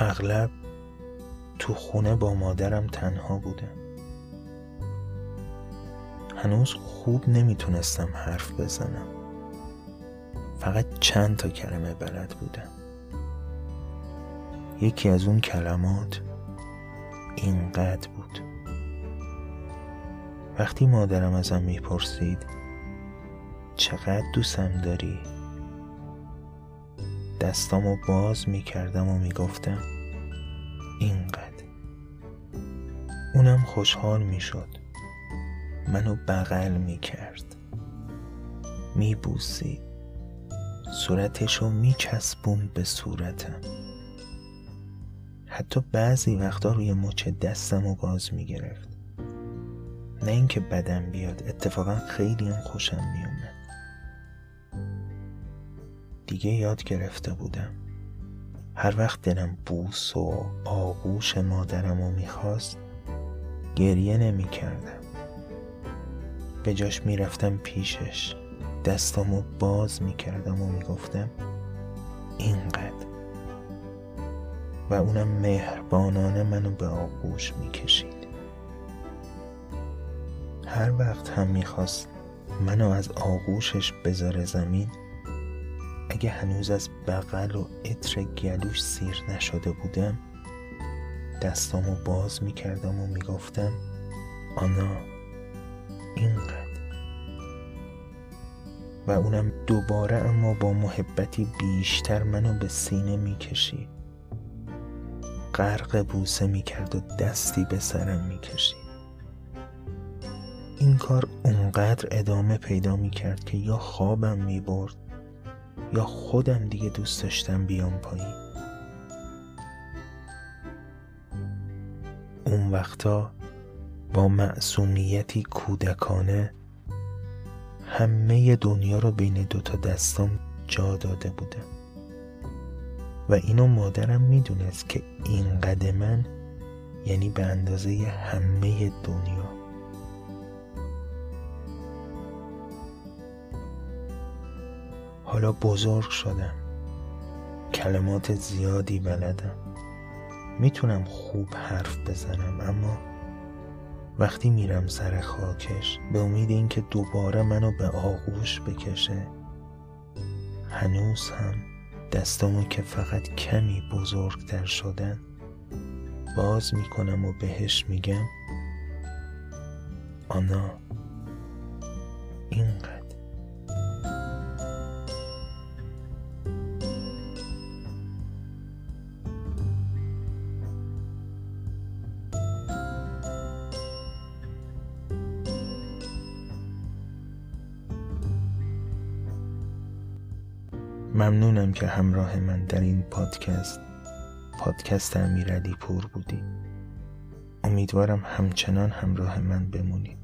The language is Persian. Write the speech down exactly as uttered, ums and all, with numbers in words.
اغلب تو خونه با مادرم تنها بودم. هنوز خوب نمیتونستم حرف بزنم، فقط چند تا کلمه بلد بودم. یکی از اون کلمات اینقدر بود. وقتی مادرم ازم میپرسید چقدر دوستم داری، دستامو باز میکردم و میگفتم اینقدر. اونم خوشحال میشد، منو بغل میکرد، میبوسید، صورتشو میچسبون به صورتم، حتی بعضی وقتا روی مچ دستمو باز میگرفت. نه اینکه بدم بیاد، اتفاقا خیلی هم خوشم میومد. دیگه یاد گرفته بودم هر وقت دلم بوس و آغوش مادرمو میخواست گریه نمیکردم، به جاش میرفتم پیشش، دستامو باز میکردم و میگفتم اینقدر، و اونم مهربانانه منو به آغوش میکشید. هر وقت هم میخواست منو از آغوشش بذاره زمین، اگه هنوز از بغل و عطر گلوش سیر نشده بودم، دستامو باز میکردم و میگفتم آنا اینقدر، و اونم دوباره اما با محبتی بیشتر منو به سینه میکشید، غرق بوسه میکرد و دستی به سرم میکشید. این کار اونقدر ادامه پیدا میکرد که یا خوابم میبرد یا خودم دیگه دوست داشتم بیام پایین. اون وقتا با معصومیتی کودکانه همه دنیا رو بین دوتا دستام جا داده بودم و اینو مادرم میدونست که اینقدر من یعنی به اندازه همه دنیا. حالا بزرگ شدم، کلمات زیادی بلدم، میتونم خوب حرف بزنم، اما وقتی میرم سر خاکش به امید اینکه دوباره منو به آغوش بکشه، هنوز هم دستامو که فقط کمی بزرگتر شدن باز میکنم و بهش میگم آنا اینقدر. ممنونم که همراه من در این پادکست پادکست امیرعلی پور بودید. امیدوارم همچنان همراه من بمونید.